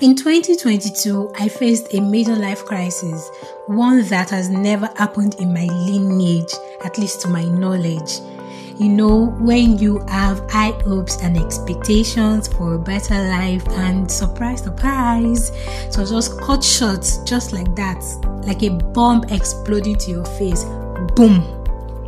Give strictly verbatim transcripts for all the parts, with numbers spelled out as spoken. In twenty twenty-two, I faced a major life crisis, one that has never happened in my lineage, at least to my knowledge. You know, when you have high hopes and expectations for a better life and surprise, surprise, so just cut short, just like that, like a bomb exploding to your face, boom.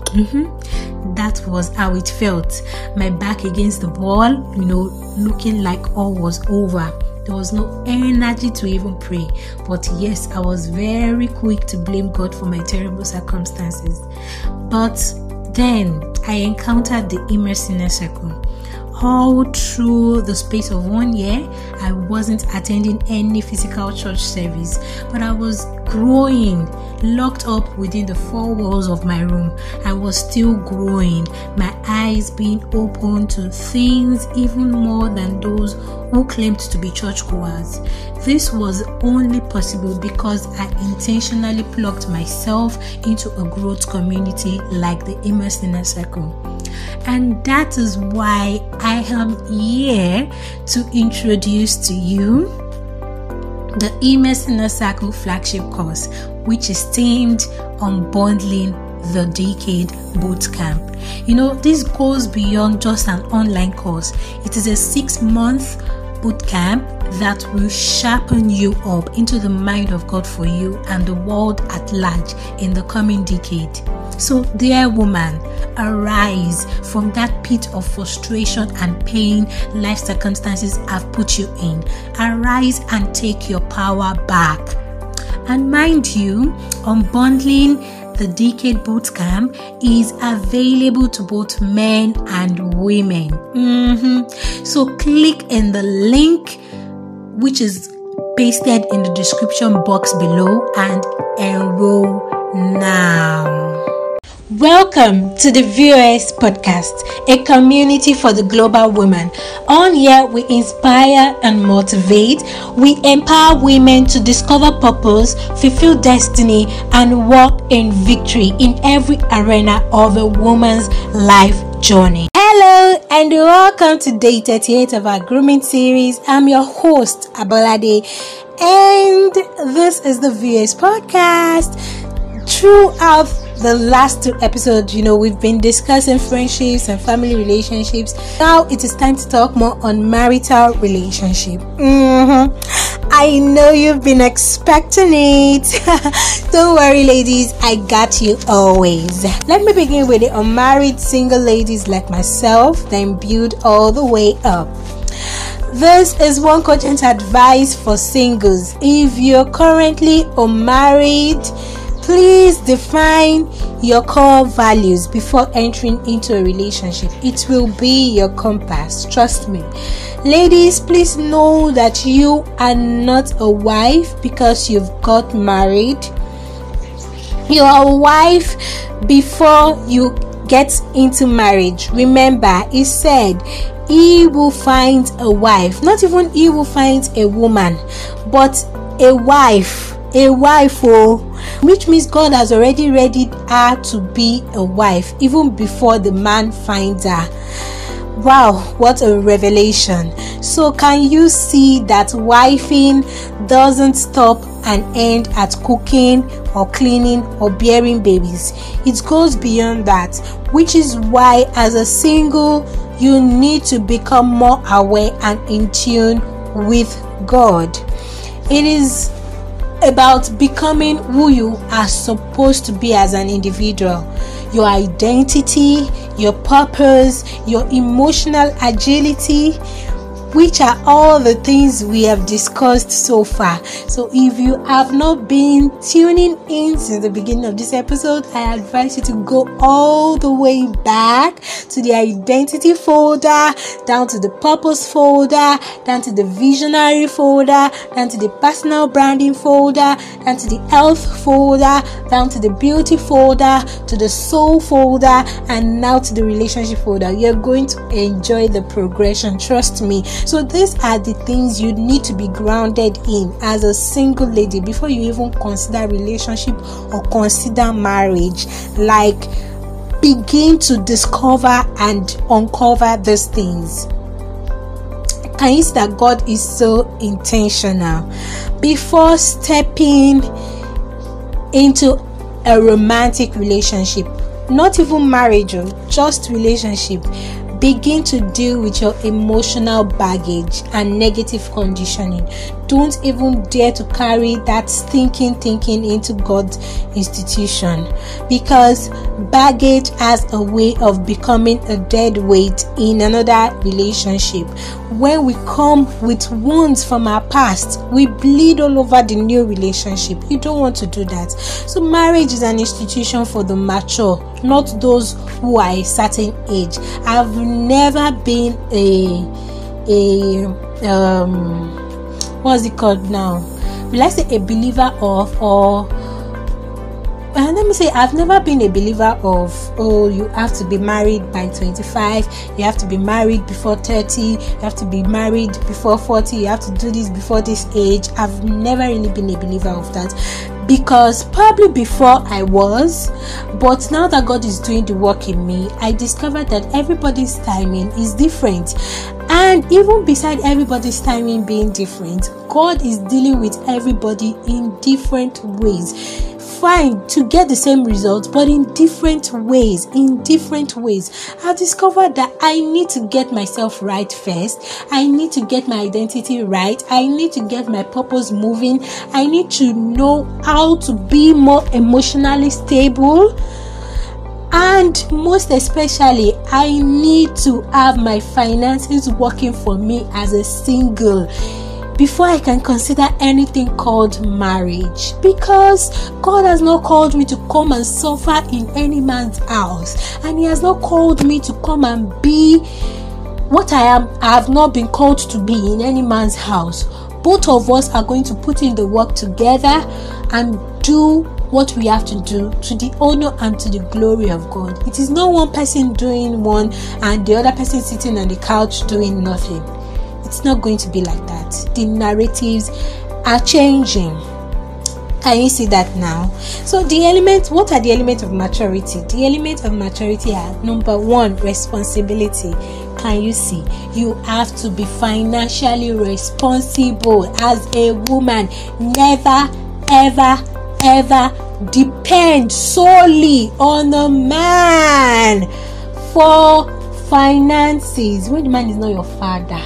Mm-hmm. That was how it felt. My back against the wall, you know, looking like all was over. There was no energy to even pray. But yes, I was very quick to blame God for my terrible circumstances. But then I encountered the Emissioner Circle. All through the space of one year, I wasn't attending any physical church service, but I was growing, locked up within the four walls of my room. I was still growing, my eyes being open to things even more than those who claimed to be churchgoers. This was only possible because I intentionally plugged myself into a growth community like the Emissioner Circle. And that is why I am here to introduce to you the Emissioner Circle flagship course, which is themed on Unbundling the Decade Bootcamp. You know, this goes beyond just an online course. It is a six-month bootcamp that will sharpen you up into the mind of God for you and the world at large in the coming decade. So, dear woman, arise from that pit of frustration and pain life circumstances have put you in. Arise and take your power back. And mind you, Unbundling the Decade Bootcamp is available to both men and women. Mm-hmm. So, click in the link which is pasted in the description box below and enroll now. Welcome to the V O S Podcast, a community for the global woman. On here, we inspire and motivate. We empower women to discover purpose, fulfill destiny, and walk in victory in every arena of a woman's life journey. Hello and welcome to day thirty-eight of our grooming series. I'm your host, Abolade, and this is the V O S Podcast. Throughout the last two episodes, you know, we've been discussing friendships and family relationships. Now it is time to talk more on marital relationship. Mm-hmm. I know you've been expecting it. Don't worry, ladies, I got you always. Let me begin with the unmarried single ladies like myself, then build all the way up. This is one cogent advice for singles. If you're currently unmarried, please define your core values before entering into a relationship. It will be your compass, trust me. Ladies, please know that you are not a wife because you've got married. You are a wife before you get into marriage. Remember, he said, he will find a wife. Not even he will find a woman, but a wife. A wife, oh, which means God has already readied her to be a wife even before the man finds her. Wow, what a revelation! So, can you see that wifing doesn't stop and end at cooking or cleaning or bearing babies? It goes beyond that, which is why, as a single, you need to become more aware and in tune with God. It is about becoming who you are supposed to be as an individual, your identity, your purpose, your emotional agility, which are all the things we have discussed so far. So if you have not been tuning in since the beginning of this episode, I advise you to go all the way back to the identity folder, down to the purpose folder, down to the visionary folder, down to the personal branding folder, down to the health folder, down to the beauty folder, to the soul folder, and now to the relationship folder. You're going to enjoy the progression, trust me. So these are the things you need to be grounded in as a single lady before you even consider relationship or consider marriage. Like, begin to discover and uncover these things. Can you see that God is so intentional? Before stepping into a romantic relationship, not even marriage, just relationship, begin to deal with your emotional baggage and negative conditioning. Don't even dare to carry that stinking thinking into God's institution, because baggage has a way of becoming a dead weight in another relationship. When we come with wounds from our past, we bleed all over the new relationship. You don't want to do that. So marriage is an institution for the mature, not those who are a certain age. I've never been a a um what's it called now? Will I say a believer of, or uh, let me say, I've never been a believer of, oh, you have to be married by twenty-five, you have to be married before thirty, you have to be married before forty, you have to do this before this age. I've never really been a believer of that, because probably before I was, but now that God is doing the work in me, I discovered that everybody's timing is different. And even beside everybody's timing being different, God is dealing with everybody in different ways. Fine, to get the same results, but in different ways, in different ways. I discovered that I need to get myself right first. I need to get my identity right. I need to get my purpose moving. I need to know how to be more emotionally stable. And most especially, I need to have my finances working for me as a single before I can consider anything called marriage, because God has not called me to come and suffer in any man's house, and He has not called me to come and be what I am. I have not been called to be in any man's house. Both of us are going to put in the work together and do what we have to do to the honor and to the glory of God. It is not one person doing one and the other person sitting on the couch doing nothing. It's not going to be like that. The narratives are changing. Can you see that now? So the elements, what are the elements of maturity? The elements of maturity are, number one, responsibility. Can you see? You have to be financially responsible as a woman. Never, ever, ever depend solely on a man for finances when the man is not your father.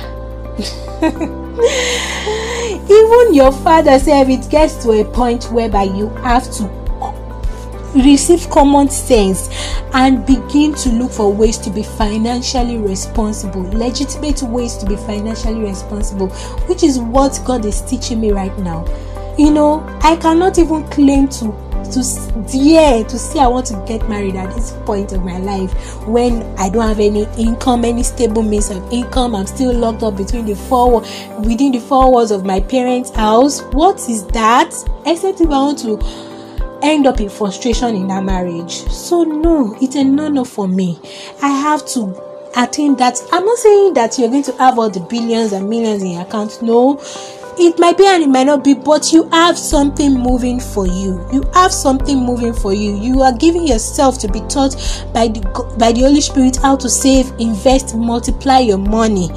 Even your father said it gets to a point whereby you have to receive common sense and begin to look for ways to be financially responsible, legitimate ways to be financially responsible, which is what God is teaching me right now. You know, I cannot even claim to to dare to say I want to get married at this point of my life when I don't have any income, any stable means of income. I'm still locked up between the four within the four walls of my parents' house. What is that? Except if I want to end up in frustration in that marriage. So no, it's a no-no for me. I have to attain that. I'm not saying that you're going to have all the billions and millions in your account. No. It might be and it might not be, but you have something moving for you. You have something moving for you. You are giving yourself to be taught by the by the Holy Spirit how to save, invest, multiply your money.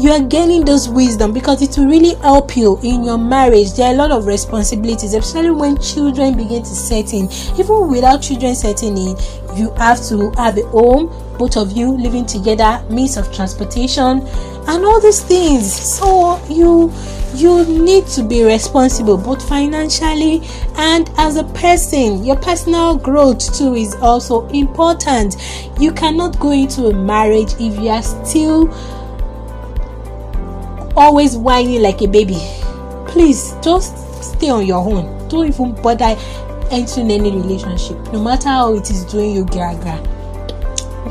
You are gaining those wisdom because it will really help you in your marriage. There are a lot of responsibilities, especially when children begin to set in. Even without children setting in, you have to have a home, both of you living together, means of transportation, and all these things. So you you need to be responsible, both financially and as a person. Your personal growth too is also important. You cannot go into a marriage if you are still always whining like a baby. Please just stay on your own. Don't even bother entering any relationship, no matter how it is doing you gaga.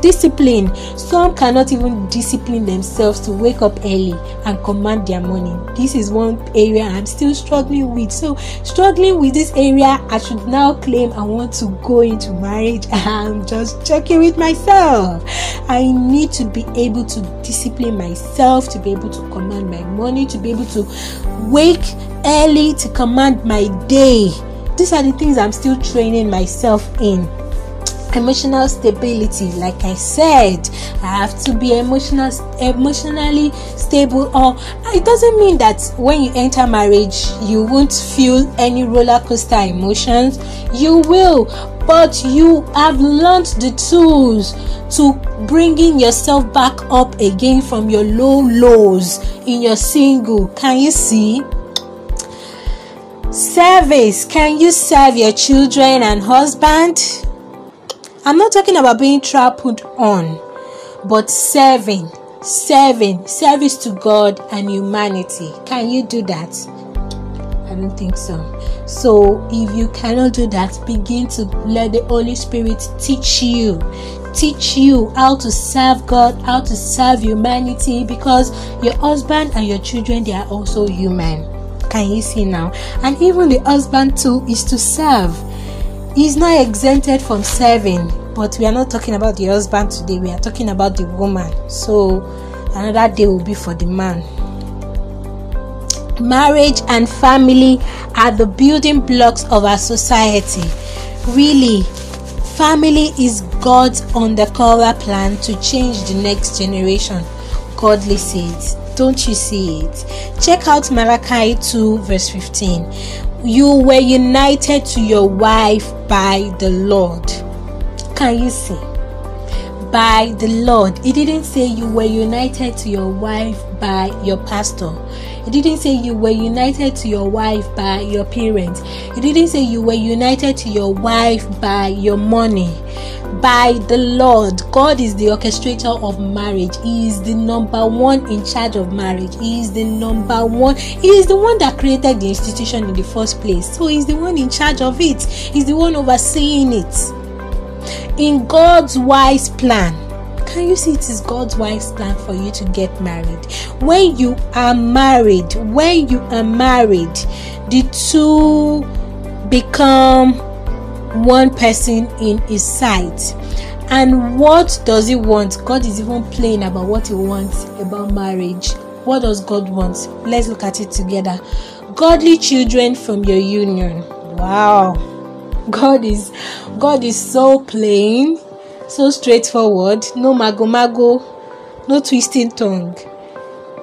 Discipline. Some cannot even discipline themselves to wake up early and command their morning. This is one area I'm still struggling with. So struggling with this area, I should now claim I want to go into marriage. I'm just checking with myself. I need to be able to discipline myself, to be able to command my morning, to be able to wake early, to command my day. These are the things I'm still training myself in. Emotional stability, like I said, I have to be emotional, emotionally stable. Or it doesn't mean that when you enter marriage, you won't feel any roller coaster emotions. You will, but you have learned the tools to bringing yourself back up again from your low lows in your single. Can you see? Service. Can you serve your children and husband? I'm not talking about being trampled on, but serving, serving, service to God and humanity. Can you do that? I don't think so. So if you cannot do that, begin to let the Holy Spirit teach you, teach you how to serve God, how to serve humanity, because your husband and your children, they are also human. Can you see now? And even the husband too is to serve. He's not exempted from serving, but we are not talking about the husband today. We are talking about the woman. So another day will be for the man. Marriage and family are the building blocks of our society. Really, family is God's undercover plan to change the next generation. Godly seeds. Don't you see it? Check out Malachi two verse fifteen. You were united to your wife by the Lord. Can you see? By the Lord. It didn't say you were united to your wife by your pastor. It didn't say you were united to your wife by your parents. It didn't say you were united to your wife by your money. By the Lord. God is the orchestrator of marriage. He is the number one in charge of marriage. He is the number one. He is the one that created the institution in the first place. So he's the one in charge of it. He's the one overseeing it. In God's wise plan. Can you see it is God's wise plan for you to get married? When you are married, when you are married, the two become one person in his sight. And what does he want? God is even playing about what he wants about marriage. What does God want? Let's look at it together. Godly children from your union. Wow. God is God is so plain, so straightforward, no mago-mago, no twisting tongue.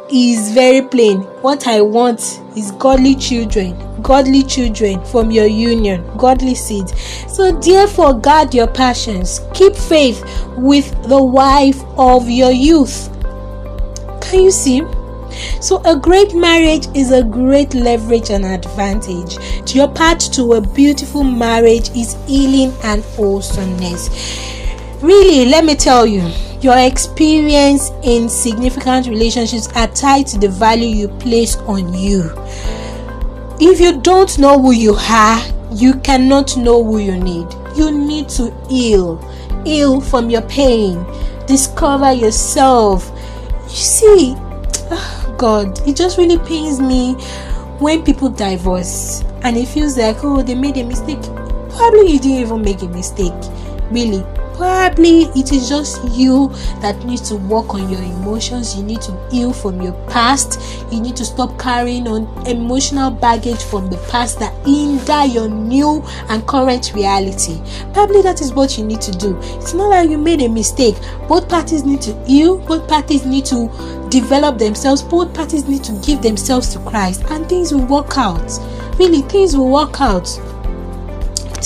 He is very plain. What I want is godly children, godly children from your union, godly seeds. So therefore, guard your passions. Keep faith with the wife of your youth. Can you see? So a great marriage is a great leverage and advantage. Your path to a beautiful marriage is healing and wholesomeness. Really, let me tell you, your experience in significant relationships are tied to the value you place on you. If you don't know who you are, you cannot know who you need. You need to heal, heal from your pain, discover yourself. You see, God, it just really pains me when people divorce and it feels like, oh, they made a mistake. Probably you didn't even make a mistake, really. Probably it is just you that needs to work on your emotions. You need to heal from your past. You need to stop carrying on emotional baggage from the past that hinder your new and current reality. Probably that is what you need to do. It's not like you made a mistake. Both parties need to heal. Both parties need to develop themselves. Both parties need to give themselves to Christ, and things will work out. Really, things will work out.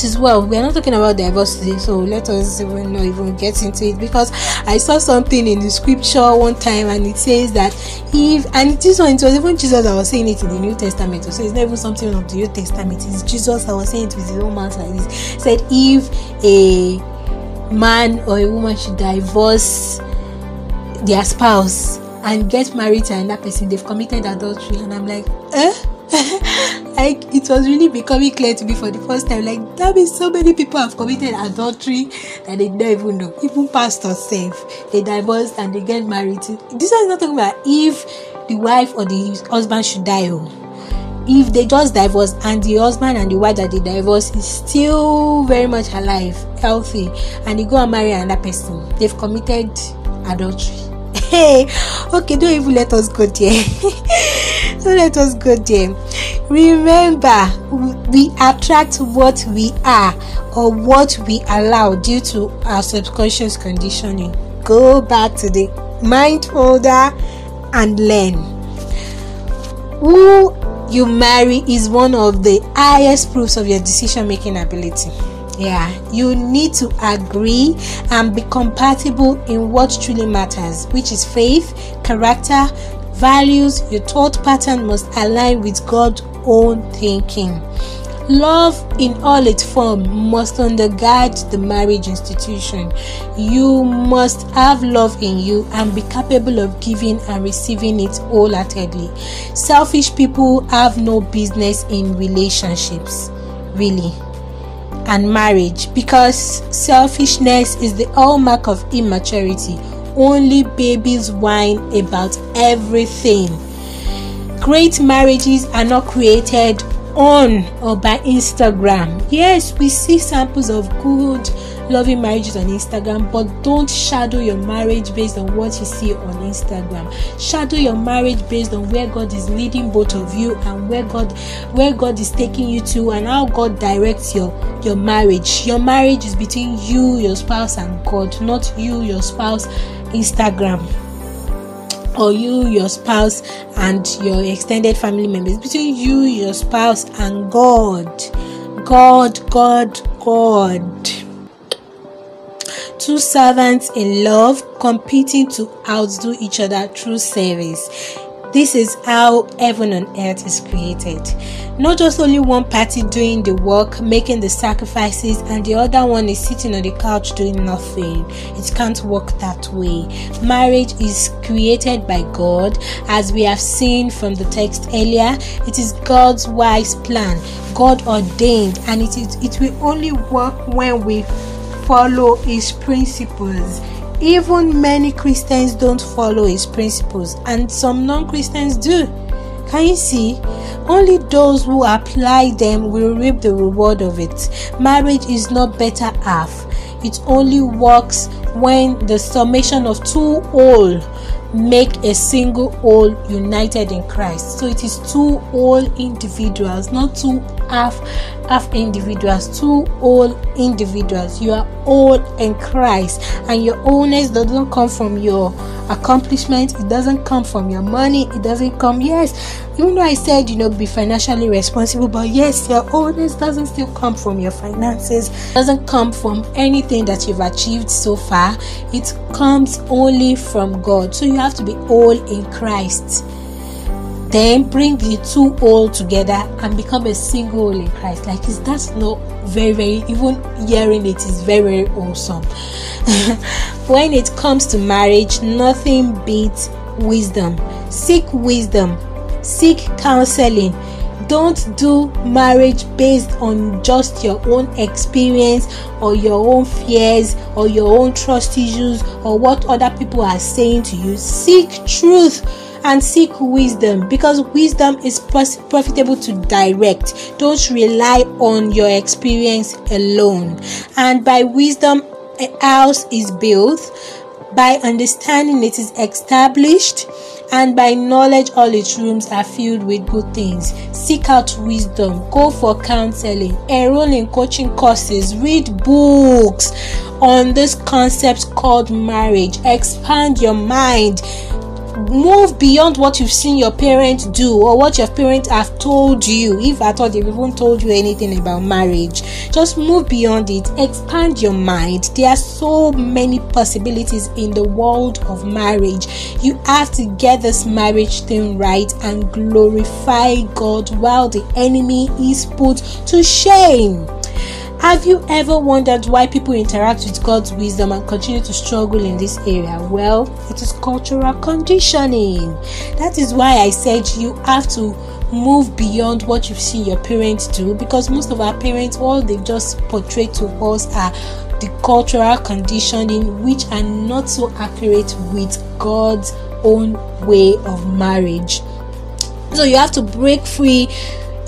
As well, we are not talking about divorce today, so let us even not even get into it, because I saw something in the scripture one time and it says that if, and this one, it was even Jesus that was saying it in the New Testament, so it's not even something of the New Testament, it's Jesus that was saying it with his own mouth like this. He said, if a man or a woman should divorce their spouse and get married to another person, they've committed adultery. And I'm like, eh? Like, it was really becoming clear to me for the first time. Like, that means so many people have committed adultery that they don't even know. Even pastors save. They divorce and they get married. This one is not talking about if the wife or the husband should die. If they just divorce and the husband and the wife that they divorce is still very much alive, healthy, and they go and marry another person, they've committed adultery. Hey, okay, don't even let us go there. Don't let us go there. Remember, we attract what we are or what we allow due to our subconscious conditioning. Go back to the mind folder and learn. Who you marry is one of the highest proofs of your decision-making ability. Yeah, you need to agree and be compatible in what truly matters, which is faith, character, values. Your thought pattern must align with God's own thinking. Love in all its form must undergird the marriage institution. You must have love in you and be capable of giving and receiving it wholeheartedly. Selfish people have no business in relationships, really, and marriage, because selfishness is the hallmark of immaturity. Only babies whine about everything. Great marriages are not created on or by Instagram. Yes, we see samples of good, loving marriages on Instagram, but don't shadow your marriage based on what you see on Instagram. Shadow your marriage based on where God is leading both of you and where God, where God is taking you to, and how God directs your your marriage. Your marriage is between you, your spouse, and God, not you, your spouse, Instagram, or you, your spouse, and your extended family members. Between you, your spouse, and God. God, God, God. Two servants in love competing to outdo each other through service. This is how heaven on earth is created. Not just only one party doing the work, making the sacrifices, and the other one is sitting on the couch doing nothing. It can't work that way. Marriage is created by God, as we have seen from the text earlier. It is God's wise plan, God ordained, and it is, it will only work when we follow His principles. Even many Christians don't follow His principles, and some non-Christians do. Can you see? Only those who apply them will reap the reward of it. Marriage is not better half. It only works when the summation of two whole make a single whole united in Christ. So it is two whole individuals, not two half half individuals. Two whole individuals. You are all in Christ, and your wholeness doesn't come from your accomplishment. It doesn't come from your money. It doesn't come. Yes, even though I said, you know, be financially responsible, but yes, your wholeness doesn't still come from your finances. It doesn't come from anything that you've achieved so far. It comes only from God. So you have to be all in Christ. Then bring the two all together and become a single all in Christ. Like, is that's not very, very, even hearing it is very, very awesome. When it comes to marriage, nothing beats wisdom. Seek wisdom, seek counseling. Don't do marriage based on just your own experience or your own fears or your own trust issues or what other people are saying to you. Seek truth and seek wisdom, because wisdom is profitable to direct. Don't rely on your experience alone. And by wisdom, a house is built. By understanding, it is established. And by knowledge, all its rooms are filled with good things. Seek out wisdom. Go for counseling. Enroll in coaching courses. Read books on this concept called marriage. Expand your mind. Move beyond what you've seen your parents do or what your parents have told you, if at all they've even told you anything about marriage. Just move beyond it. Expand your mind. There are so many possibilities in the world of marriage. You have to get this marriage thing right and glorify God while the enemy is put to shame. Have you ever wondered why people interact with God's wisdom and continue to struggle in this area? Well, it is cultural conditioning. That is why I said you have to move beyond what you've seen your parents do, because most of our parents, all they just portray to us are the cultural conditioning, which are not so accurate with God's own way of marriage. So you have to break free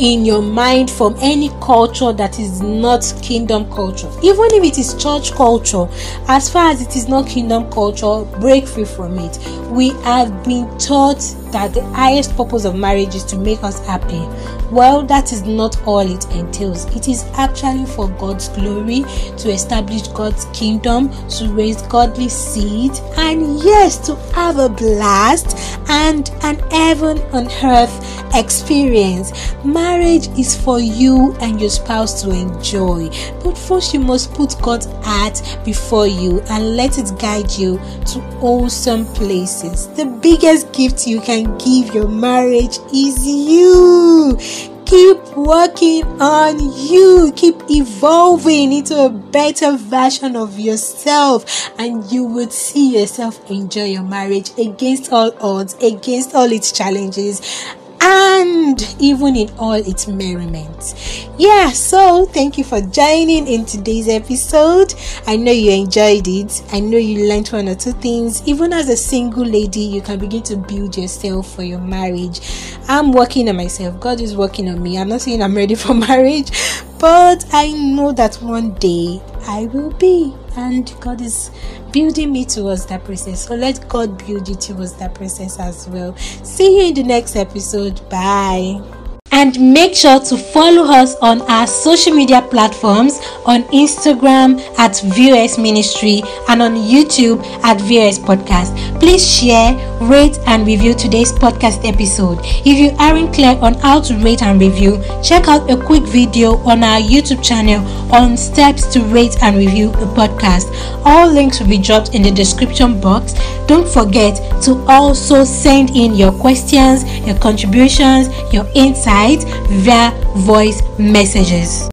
in your mind from any culture that is not kingdom culture. Even if it is church culture, as far as it is not kingdom culture, break free from it. We have been taught that the highest purpose of marriage is to make us happy. Well, that is not all it entails. It is actually for God's glory, to establish God's kingdom, to raise godly seed, and yes, to have a blast and an heaven on earth experience. Marriage is for you and your spouse to enjoy, but first you must put God's heart before you and let it guide you to awesome places. The biggest gift you can give your marriage is you. Keep working on you. Keep evolving into a better version of yourself, and you would see yourself enjoy your marriage against all odds, against all its challenges, and even in all its merriment. Yeah, so thank you for joining in today's episode. I know you enjoyed it. I know you learned one or two things. Even as a single lady, you can begin to build yourself for your marriage. I'm working on myself. God is working on me. I'm not saying I'm ready for marriage, but I know that one day I will be, and God is building me towards that process. So let God build you towards that process as well. See you in the next episode. Bye. And make sure to follow us on our social media platforms, on Instagram at V O S Ministry and on YouTube at V O S Podcast. Please share, rate and review today's podcast episode. If you aren't clear on how to rate and review, check out a quick video on our YouTube channel on steps to rate and review a podcast. All links will be dropped in the description box. Don't forget to also send in your questions, your contributions, your insights via voice messages.